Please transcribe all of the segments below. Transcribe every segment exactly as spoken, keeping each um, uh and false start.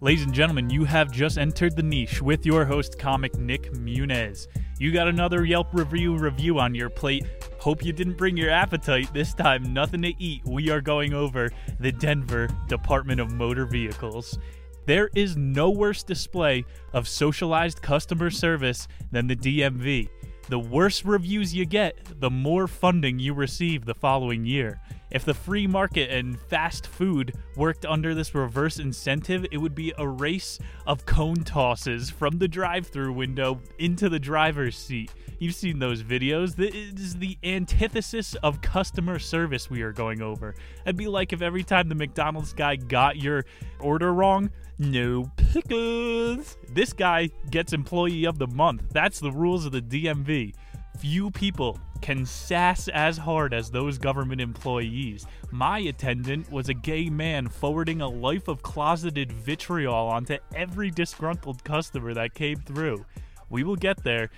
Ladies and gentlemen, you have just entered the niche with your host, comic Nick Munez. You got another Yelp review review on your plate. Hope you didn't bring your appetite. This time, nothing to eat. We are going over the Denver Department of Motor Vehicles. There is no worse display of socialized customer service than the D M V. The worse reviews you get, the more funding you receive the following year. If the free market and fast food worked under this reverse incentive, it would be a race of cone tosses from the drive-thru window into the driver's seat. You've seen those videos. This is the antithesis of customer service we are going over. It'd be like if every time the McDonald's guy got your order wrong, no pickles. This guy gets employee of the month. That's the rules of the D M V. Few people can sass as hard as those government employees. My attendant was a gay man forwarding a life of closeted vitriol onto every disgruntled customer that came through. We will get there.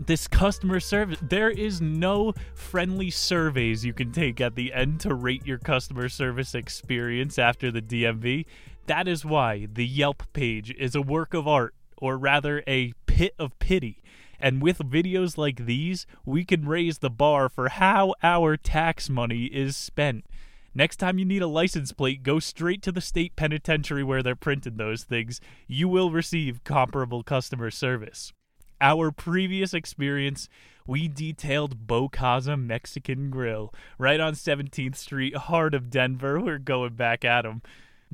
This customer service, there is no friendly surveys you can take at the end to rate your customer service experience after the D M V. That is why the Yelp page is a work of art, or rather a pit of pity. And with videos like these, we can raise the bar for how our tax money is spent. Next time you need a license plate, go straight to the state penitentiary where they're printing those things. You will receive comparable customer service. Our previous experience, we detailed Bocaza Mexican Grill, right on seventeenth street, heart of Denver. We're going back at them.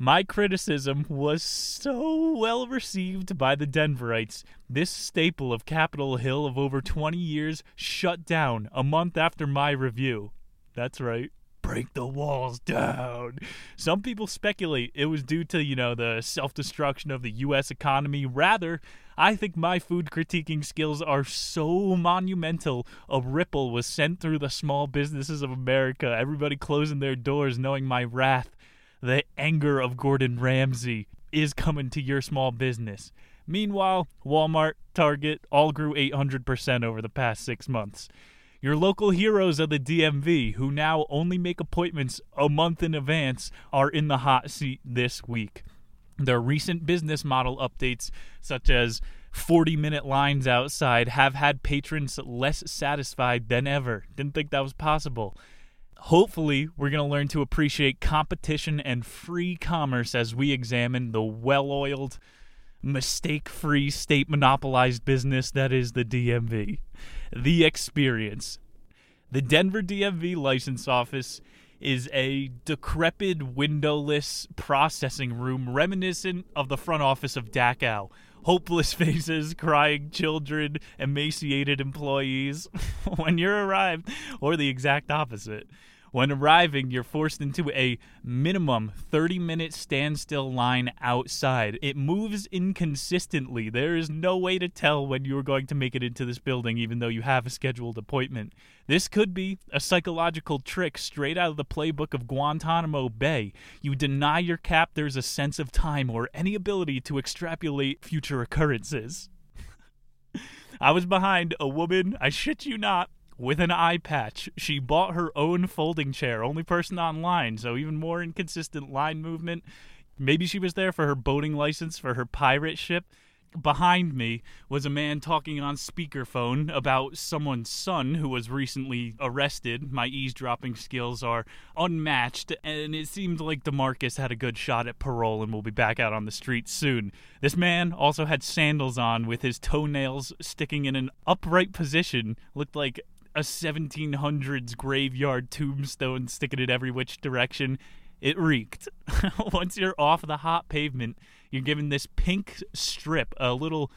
My criticism was so well received by the Denverites. This staple of Capitol Hill of over twenty years shut down a month after my review. That's right. Break the walls down. Some people speculate it was due to, you know, the self-destruction of the U S economy. Rather, I think my food critiquing skills are so monumental, a ripple was sent through the small businesses of America, everybody closing their doors knowing my wrath. The anger of Gordon Ramsay is coming to your small business. Meanwhile, Walmart, Target, all grew eight hundred percent over the past six months. Your local heroes of the D M V, who now only make appointments a month in advance, are in the hot seat this week. Their recent business model updates, such as forty-minute lines outside, have had patrons less satisfied than ever. Didn't think that was possible. Hopefully, we're going to learn to appreciate competition and free commerce as we examine the well-oiled, mistake-free, state-monopolized business that is the D M V. The experience. The Denver D M V license office is a decrepit, windowless processing room reminiscent of the front office of Dachau. Hopeless faces, crying children, emaciated employees when you're arrived, or the exact opposite. When arriving, you're forced into a minimum thirty-minute standstill line outside. It moves inconsistently. There is no way to tell when you're going to make it into this building, even though you have a scheduled appointment. This could be a psychological trick straight out of the playbook of Guantanamo Bay. You deny your captors a sense of time or any ability to extrapolate future occurrences. I was behind a woman, I shit you not, with an eye patch. She bought her own folding chair, only person online, so even more inconsistent line movement. Maybe she was there for her boating license for her pirate ship. Behind me was a man talking on speakerphone about someone's son who was recently arrested. My eavesdropping skills are unmatched, and it seemed like DeMarcus had a good shot at parole and will be back out on the streets soon. This man also had sandals on with his toenails sticking in an upright position, looked like a seventeen hundreds graveyard tombstone sticking in every which direction. It reeked. Once you're off the hot pavement, you're given this pink strip, a little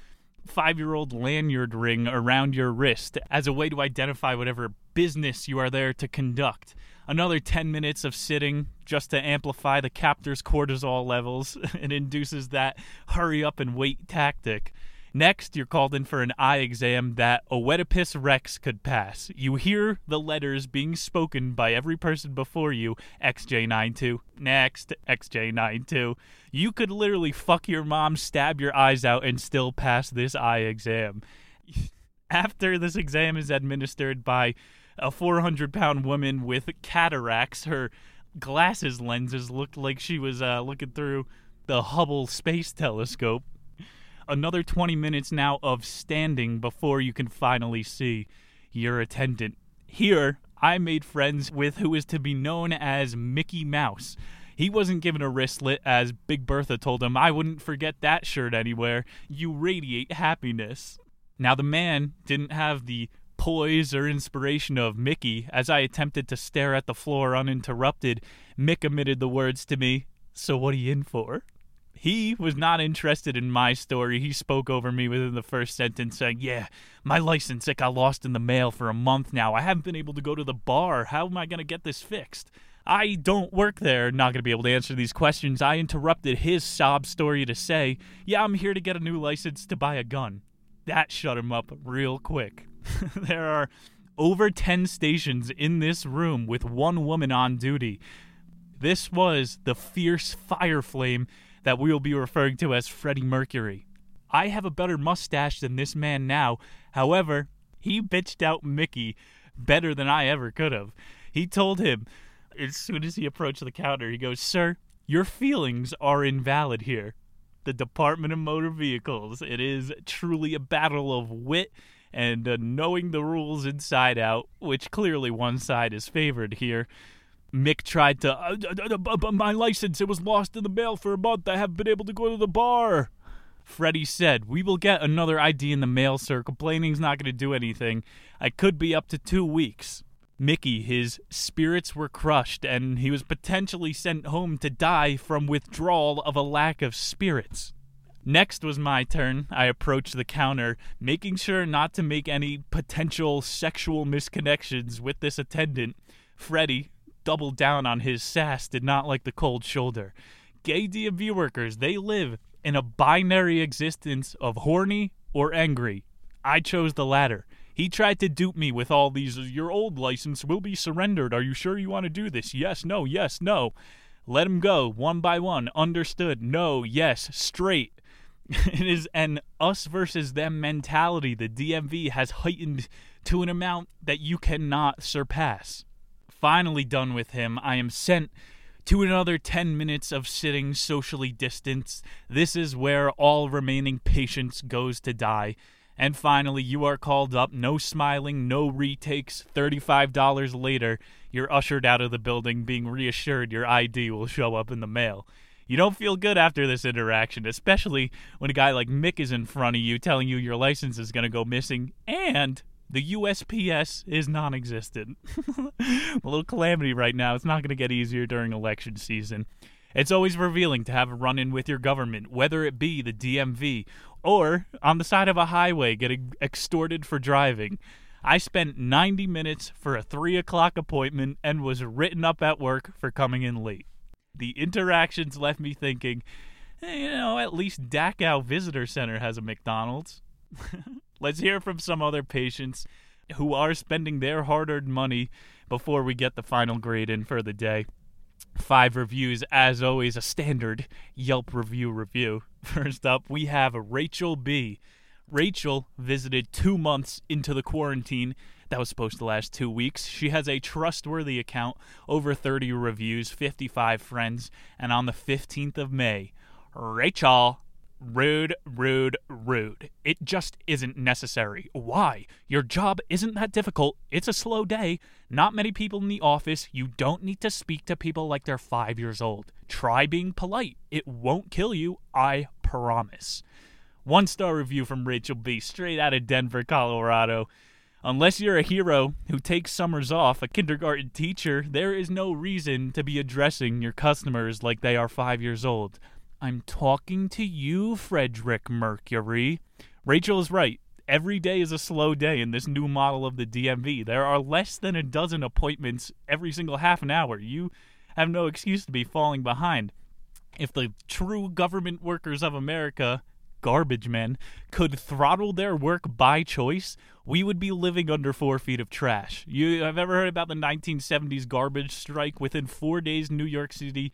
five-year-old lanyard ring around your wrist as a way to identify whatever business you are there to conduct. Another ten minutes of sitting just to amplify the captor's cortisol levels and induces that hurry-up-and-wait tactic. Next, you're called in for an eye exam that Oedipus Rex could pass. You hear the letters being spoken by every person before you. X J ninety-two. Next. X J ninety-two. You could literally fuck your mom, stab your eyes out, and still pass this eye exam. After this exam is administered by a four hundred pound woman with cataracts, her glasses lenses looked like she was uh, looking through the Hubble Space Telescope. Another twenty minutes now of standing before you can finally see your attendant. Here, I made friends with who is to be known as Mickey Mouse. He wasn't given a wristlet, as Big Bertha told him, I wouldn't forget that shirt anywhere. You radiate happiness. Now, the man didn't have the poise or inspiration of Mickey. As I attempted to stare at the floor uninterrupted, Mick emitted the words to me, "So what are you in for?" He was not interested in my story. He spoke over me within the first sentence, saying, yeah, my license, it got lost in the mail for a month now. I haven't been able to go to the bar. How am I going to get this fixed? I don't work there. Not going to be able to answer these questions. I interrupted his sob story to say, yeah, I'm here to get a new license to buy a gun. That shut him up real quick. There are over ten stations in this room with one woman on duty. This was the fierce fire flame that we will be referring to as Freddie Mercury. I have a better mustache than this man now. However, he bitched out Mickey better than I ever could have. He told him, as soon as he approached the counter, he goes, sir, your feelings are invalid here. The Department of Motor Vehicles. It is truly a battle of wit and uh, knowing the rules inside out, which clearly one side is favored here. Mick tried to, uh, uh, uh, my license, it was lost in the mail for a month. I haven't been able to go to the bar. Freddie said, we will get another I D in the mail, sir. Complaining's not going to do anything. I could be up to two weeks. Mickey, his spirits were crushed, and he was potentially sent home to die from withdrawal of a lack of spirits. Next was my turn. I approached the counter, making sure not to make any potential sexual misconnections with this attendant. Freddie doubled down on his sass, did not like the cold shoulder. Gay D M V workers, they live in a binary existence of horny or angry. I chose the latter. He tried to dupe me with all these, your old license will be surrendered. Are you sure you want to do this? Yes, no, yes, no. Let him go, one by one. Understood. No, yes, straight. It is an us versus them mentality the D M V has heightened to an amount that you cannot surpass. Finally done with him, I am sent to another ten minutes of sitting socially distanced. This is where all remaining patience goes to die. And finally, you are called up, no smiling, no retakes. thirty-five dollars later, you're ushered out of the building, being reassured your I D will show up in the mail. You don't feel good after this interaction, especially when a guy like Mick is in front of you telling you your license is going to go missing, and the U S P S is non-existent. A little calamity right now. It's not going to get easier during election season. It's always revealing to have a run-in with your government, whether it be the D M V or on the side of a highway getting extorted for driving. I spent ninety minutes for a three o'clock appointment and was written up at work for coming in late. The interactions left me thinking, hey, you know, at least Dachau Visitor Center has a McDonald's. Let's hear from some other patients who are spending their hard-earned money before we get the final grade in for the day. Five reviews, as always, a standard Yelp review review. First up, we have Rachel B. Rachel visited two months into the quarantine. That was supposed to last two weeks. She has a trustworthy account, over thirty reviews, fifty-five friends, and on the fifteenth of May, Rachel, rude, rude, rude. It just isn't necessary. Why? Your job isn't that difficult. It's a slow day. Not many people in the office. You don't need to speak to people like they're five years old. Try being polite. It won't kill you. I promise. One-star review from Rachel B. Straight out of Denver, Colorado. Unless you're a hero who takes summers off, a kindergarten teacher, there is no reason to be addressing your customers like they are five years old. I'm talking to you, Frederick Mercury. Rachel is right. Every day is a slow day in this new model of the D M V. There are less than a dozen appointments every single half an hour. You have no excuse to be falling behind. If the true government workers of America, garbage men, could throttle their work by choice, we would be living under four feet of trash. You have ever heard about the nineteen seventies garbage strike? Within four days in New York City,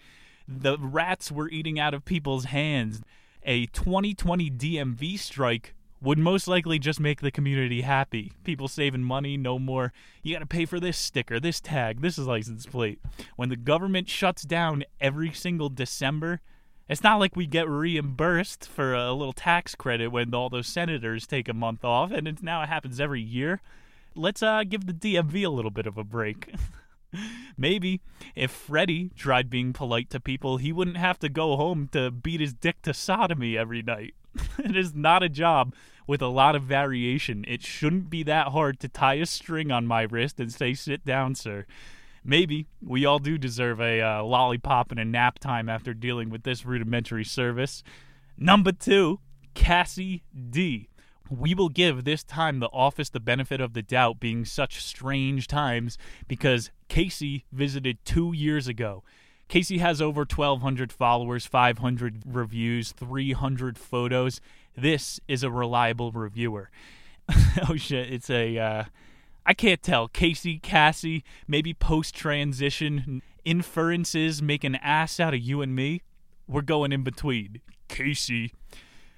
the rats were eating out of people's hands. A twenty twenty D M V strike would most likely just make the community happy. People saving money, no more. You got to pay for this sticker, this tag, this license plate. When the government shuts down every single December, It's not like we get reimbursed for a little tax credit when all those senators take a month off, and it's, now it happens every year. Let's uh, give the D M V a little bit of a break. Maybe if Freddie tried being polite to people, he wouldn't have to go home to beat his dick to sodomy every night. It is not a job with a lot of variation. It shouldn't be that hard to tie a string on my wrist and say, sit down, sir. Maybe we all do deserve a uh, lollipop and a nap time after dealing with this rudimentary service. Number two, Cassie D. We will give this time the office the benefit of the doubt, being such strange times, because Casey visited two years ago. Casey has over twelve hundred followers, five hundred reviews, three hundred photos. This is a reliable reviewer. Oh, shit. It's a... Uh, I can't tell. Casey, Cassie, maybe post-transition. Inferences make an ass out of you and me. We're going in between. Casey,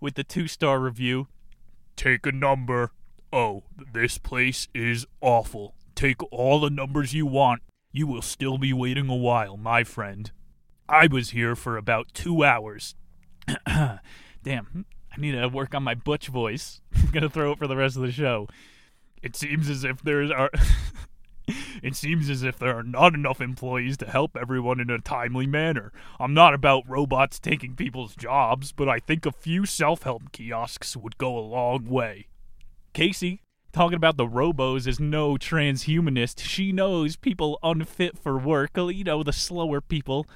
with the two-star review. Take a number. Oh, this place is awful. Take all the numbers you want. You will still be waiting a while, my friend. I was here for about two hours. Damn, I need to work on my butch voice. I'm going to throw it for the rest of the show. It seems as if there are It seems as if there are not enough employees to help everyone in a timely manner. I'm not about robots taking people's jobs, but I think a few self-help kiosks would go a long way. Casey, talking about the robos, is no transhumanist. She knows people unfit for work, you know, the slower people.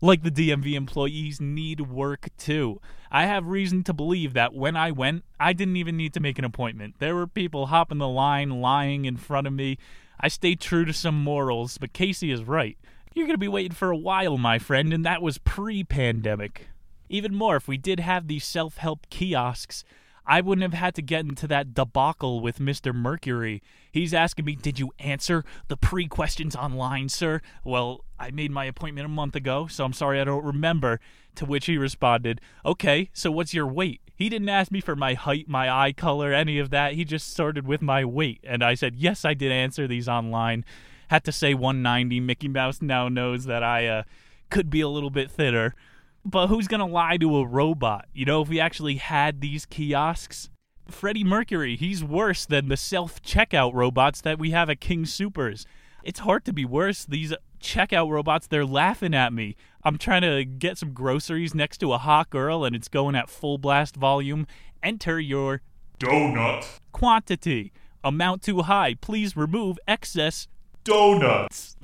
Like the D M V employees need work too. I have reason to believe that when I went, I didn't even need to make an appointment. There were people hopping the line, lying in front of me. I stayed true to some morals, but Casey is right. You're going to be waiting for a while, my friend, and that was pre-pandemic. Even more, if we did have these self-help kiosks, I wouldn't have had to get into that debacle with Mister Mercury. He's asking me, did you answer the pre-questions online, sir? Well, I made my appointment a month ago, so I'm sorry I don't remember. To which he responded, okay, so what's your weight? He didn't ask me for my height, my eye color, any of that. He just started with my weight. And I said, yes, I did answer these online. Had to say one ninety. Mickey Mouse now knows that I uh, could be a little bit thinner. But who's going to lie to a robot? You know, if we actually had these kiosks. Freddie Mercury, he's worse than the self-checkout robots that we have at King Soopers. It's hard to be worse. These checkout robots, they're laughing at me. I'm trying to get some groceries next to a hot girl, and it's going at full blast volume. Enter your donut quantity. Amount too high. Please remove excess donuts.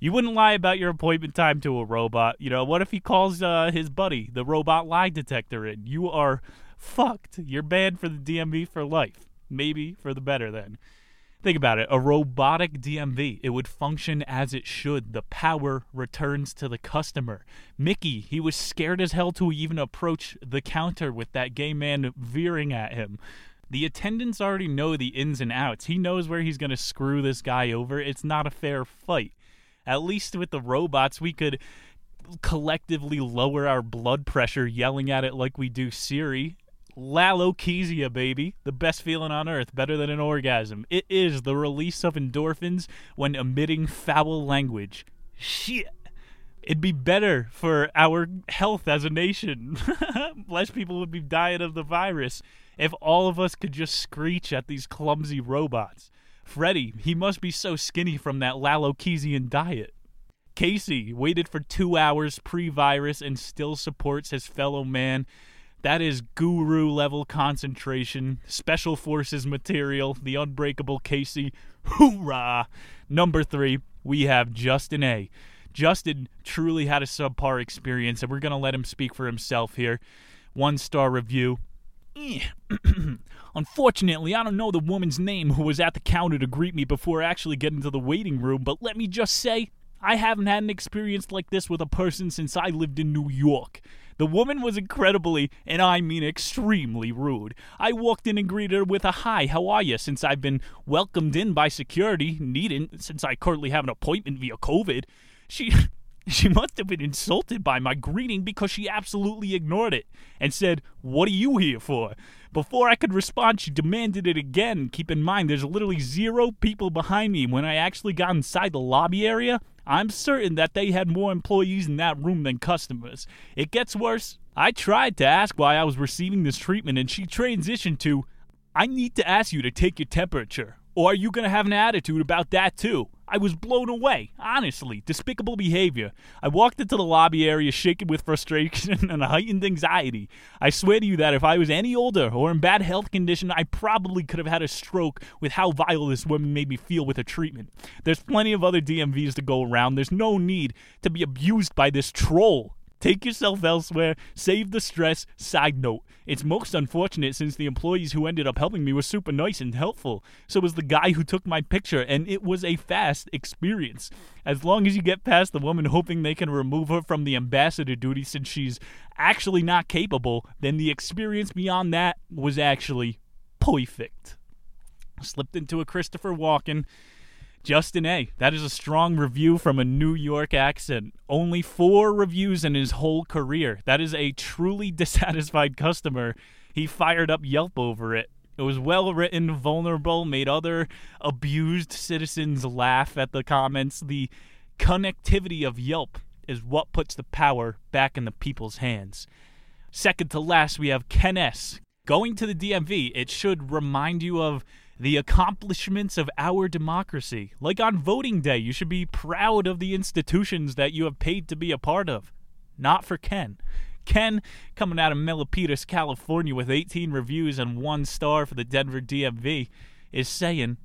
You wouldn't lie about your appointment time to a robot. You know, what if he calls uh, his buddy, the robot lie detector, in? You are fucked. You're banned for the D M V for life. Maybe for the better then. Think about it. A robotic D M V. It would function as it should. The power returns to the customer. Mickey, he was scared as hell to even approach the counter with that gay man veering at him. The attendants already know the ins and outs. He knows where he's going to screw this guy over. It's not a fair fight. At least with the robots, we could collectively lower our blood pressure yelling at it like we do Siri. Lalochesia, baby. The best feeling on earth, better than an orgasm. It is the release of endorphins when emitting foul language. Shit. It'd be better for our health as a nation. Less people would be dying of the virus if all of us could just screech at these clumsy robots. Freddie, he must be so skinny from that Lalochesian diet. Casey waited for two hours pre-virus and still supports his fellow man. That is guru-level concentration, special forces material, the unbreakable Casey. Hoorah! Number three, we have Justin A. Justin truly had a subpar experience, and we're going to let him speak for himself here. One-star review. Unfortunately, I don't know the woman's name who was at the counter to greet me before actually getting to the waiting room, but let me just say, I haven't had an experience like this with a person since I lived in New York. The woman was incredibly, and I mean extremely, rude. I walked in and greeted her with a hi, how are you, since I've been welcomed in by security, needn't, since I currently have an appointment via COVID. She... She must have been insulted by my greeting because she absolutely ignored it and said, "What are you here for?" Before I could respond, she demanded it again. Keep in mind, there's literally zero people behind me. When I actually got inside the lobby area, I'm certain that they had more employees in that room than customers. It gets worse. I tried to ask why I was receiving this treatment, and she transitioned to, "I need to ask you to take your temperature. Or are you going to have an attitude about that too?" I was blown away. Honestly, despicable behavior. I walked into the lobby area shaken with frustration and heightened anxiety. I swear to you that if I was any older or in bad health condition, I probably could have had a stroke with how vile this woman made me feel with her treatment. There's plenty of other D M Vs to go around. There's no need to be abused by this troll. Take yourself elsewhere. Save the stress. Side note, it's most unfortunate since the employees who ended up helping me were super nice and helpful. So was the guy who took my picture, and it was a fast experience. As long as you get past the woman hoping they can remove her from the ambassador duty since she's actually not capable, then the experience beyond that was actually perfect. Slipped into a Christopher Walken. Justin A. That is a strong review from a New York accent. Only four reviews in his whole career. That is a truly dissatisfied customer. He fired up Yelp over it. It was well written, vulnerable, made other abused citizens laugh at the comments. The connectivity of Yelp is what puts the power back in the people's hands. Second to last, we have Ken S. Going to the D M V, it should remind you of the accomplishments of our democracy. Like on voting day, you should be proud of the institutions that you have paid to be a part of. Not for Ken. Ken, coming out of Melipilla, California with eighteen reviews and one star for the Denver D M V, is saying,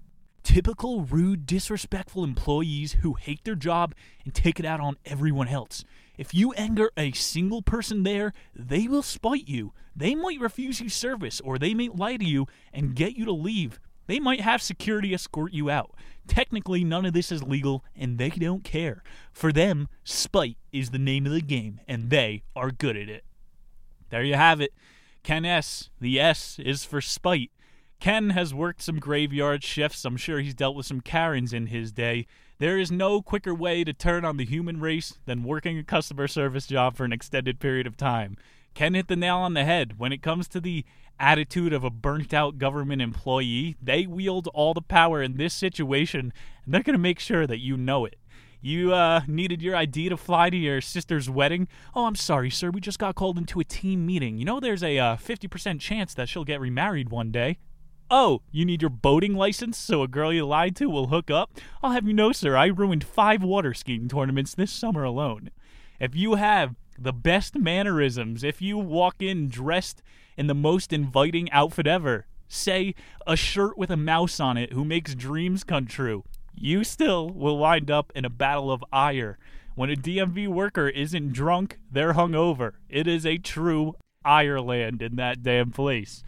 "Typical rude, disrespectful employees who hate their job and take it out on everyone else. If you anger a single person there, they will spite you. They might refuse you service, or they may lie to you and get you to leave. They might have security escort you out. Technically, none of this is legal, and they don't care. For them, spite is the name of the game, and they are good at it." There you have it. Ken S. The S is for spite. Ken has worked some graveyard shifts. I'm sure he's dealt with some Karens in his day. There is no quicker way to turn on the human race than working a customer service job for an extended period of time. Ken hit the nail on the head. When it comes to the attitude of a burnt-out government employee, they wield all the power in this situation, and they're going to make sure that you know it. You uh, needed your I D to fly to your sister's wedding. "Oh, I'm sorry, sir. We just got called into a team meeting. You know there's a uh, fifty percent chance that she'll get remarried one day." "Oh, you need your boating license so a girl you lied to will hook up? I'll have you know, sir, I ruined five water skiing tournaments this summer alone." If you have the best mannerisms, if you walk in dressed in the most inviting outfit ever, say a shirt with a mouse on it who makes dreams come true, you still will wind up in a battle of ire. When a D M V worker isn't drunk, they're hungover. It is a true Ireland in that damn place.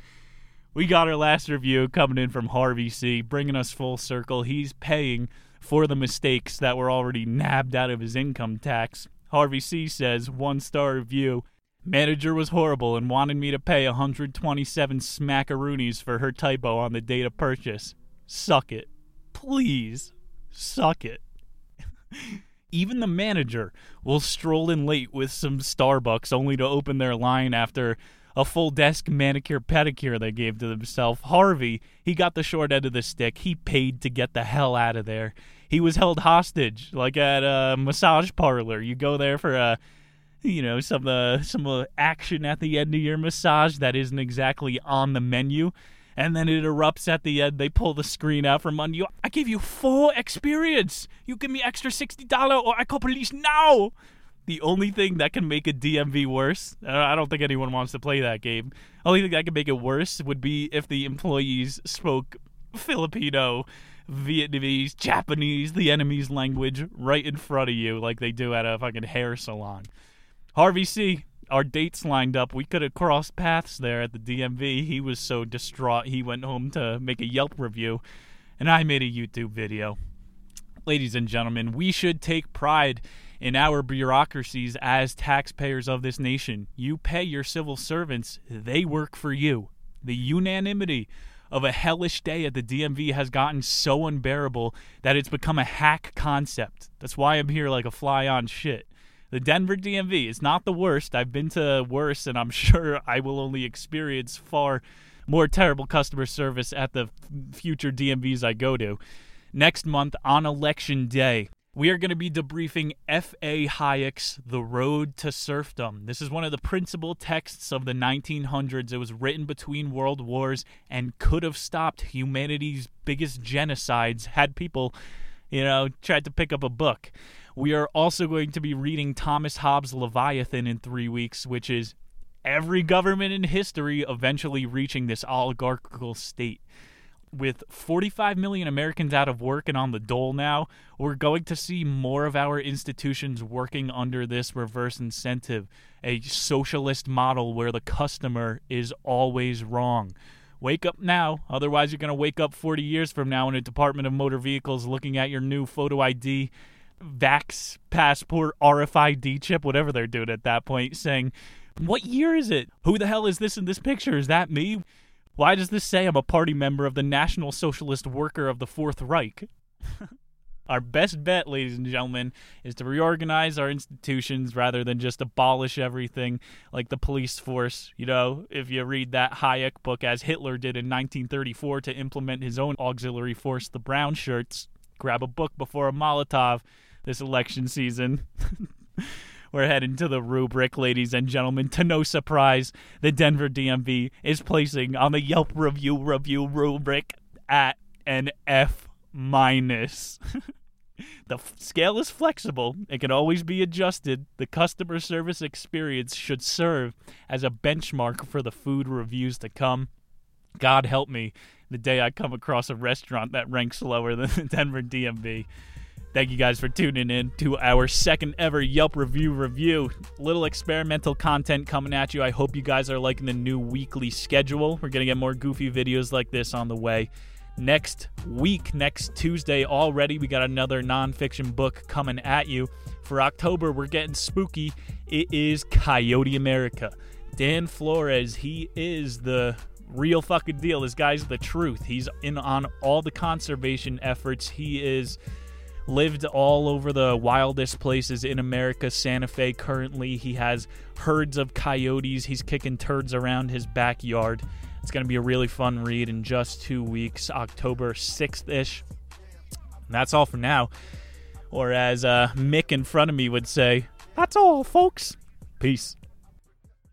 We got our last review coming in from Harvey C, bringing us full circle. He's paying for the mistakes that were already nabbed out of his income tax. Harvey C says, one-star review, "Manager was horrible and wanted me to pay one hundred twenty-seven smackaroonies for her typo on the date of purchase. Suck it. Please, suck it." Even the manager will stroll in late with some Starbucks only to open their line after a full desk manicure pedicure they gave to themselves. Harvey, he got the short end of the stick. He paid to get the hell out of there. He was held hostage, like at a massage parlor. You go there for a, you know, some uh, some uh, action at the end of your massage that isn't exactly on the menu, and then it erupts at the end. They pull the screen out from under you. "I give you full experience. You give me extra sixty dollars or I call police now." The only thing that can make a D M V worse, I don't think anyone wants to play that game, only thing that could make it worse would be if the employees spoke Filipino, Vietnamese, Japanese, the enemy's language, right in front of you like they do at a fucking hair salon. Harvey C., our dates lined up. We could have crossed paths there at the D M V. He was so distraught he went home to make a Yelp review, and I made a YouTube video. Ladies and gentlemen, we should take pride in our bureaucracies as taxpayers of this nation. You pay your civil servants, they work for you. The unanimity of a hellish day at the D M V has gotten so unbearable that it's become a hack concept. That's why I'm here like a fly on shit. The Denver D M V is not the worst. I've been to worse, and I'm sure I will only experience far more terrible customer service at the future D M Vs I go to. Next month on Election Day, we are going to be debriefing F A Hayek's The Road to Serfdom. This is one of the principal texts of the nineteen hundreds. It was written between world wars and could have stopped humanity's biggest genocides had people, you know, tried to pick up a book. We are also going to be reading Thomas Hobbes' Leviathan in three weeks, which is every government in history eventually reaching this oligarchical state. With forty-five million Americans out of work and on the dole now, we're going to see more of our institutions working under this reverse incentive, a socialist model where the customer is always wrong. Wake up now, otherwise you're going to wake up forty years from now in a Department of Motor Vehicles looking at your new photo I D, Vax, passport, R F I D chip, whatever they're doing at that point, saying, what year is it? Who the hell is this in this picture? Is that me? Why does this say I'm a party member of the National Socialist Worker of the Fourth Reich? Our best bet, ladies and gentlemen, is to reorganize our institutions rather than just abolish everything like the police force. You know, if you read that Hayek book, as Hitler did in nineteen thirty-four to implement his own auxiliary force, the Brown Shirts, grab a book before a Molotov this election season. We're heading to the rubric, ladies and gentlemen. To no surprise, the Denver D M V is placing on the Yelp review review rubric at an F minus. The scale is flexible. It can always be adjusted. The customer service experience should serve as a benchmark for the food reviews to come. God help me the day I come across a restaurant that ranks lower than the Denver D M V. Thank you guys for tuning in to our second ever Yelp Review Review. Little experimental content coming at you. I hope you guys are liking the new weekly schedule. We're going to get more goofy videos like this on the way. Next week, next Tuesday already, we got another nonfiction book coming at you. For October, we're getting spooky. It is Coyote America. Dan Flores, he is the real fucking deal. This guy's the truth. He's in on all the conservation efforts. He is... lived all over the wildest places in America, Santa Fe currently. He has herds of coyotes. He's kicking turds around his backyard. It's going to be a really fun read in just two weeks, October sixth-ish. And that's all for now. Or as uh, Mick in front of me would say, that's all, folks. Peace.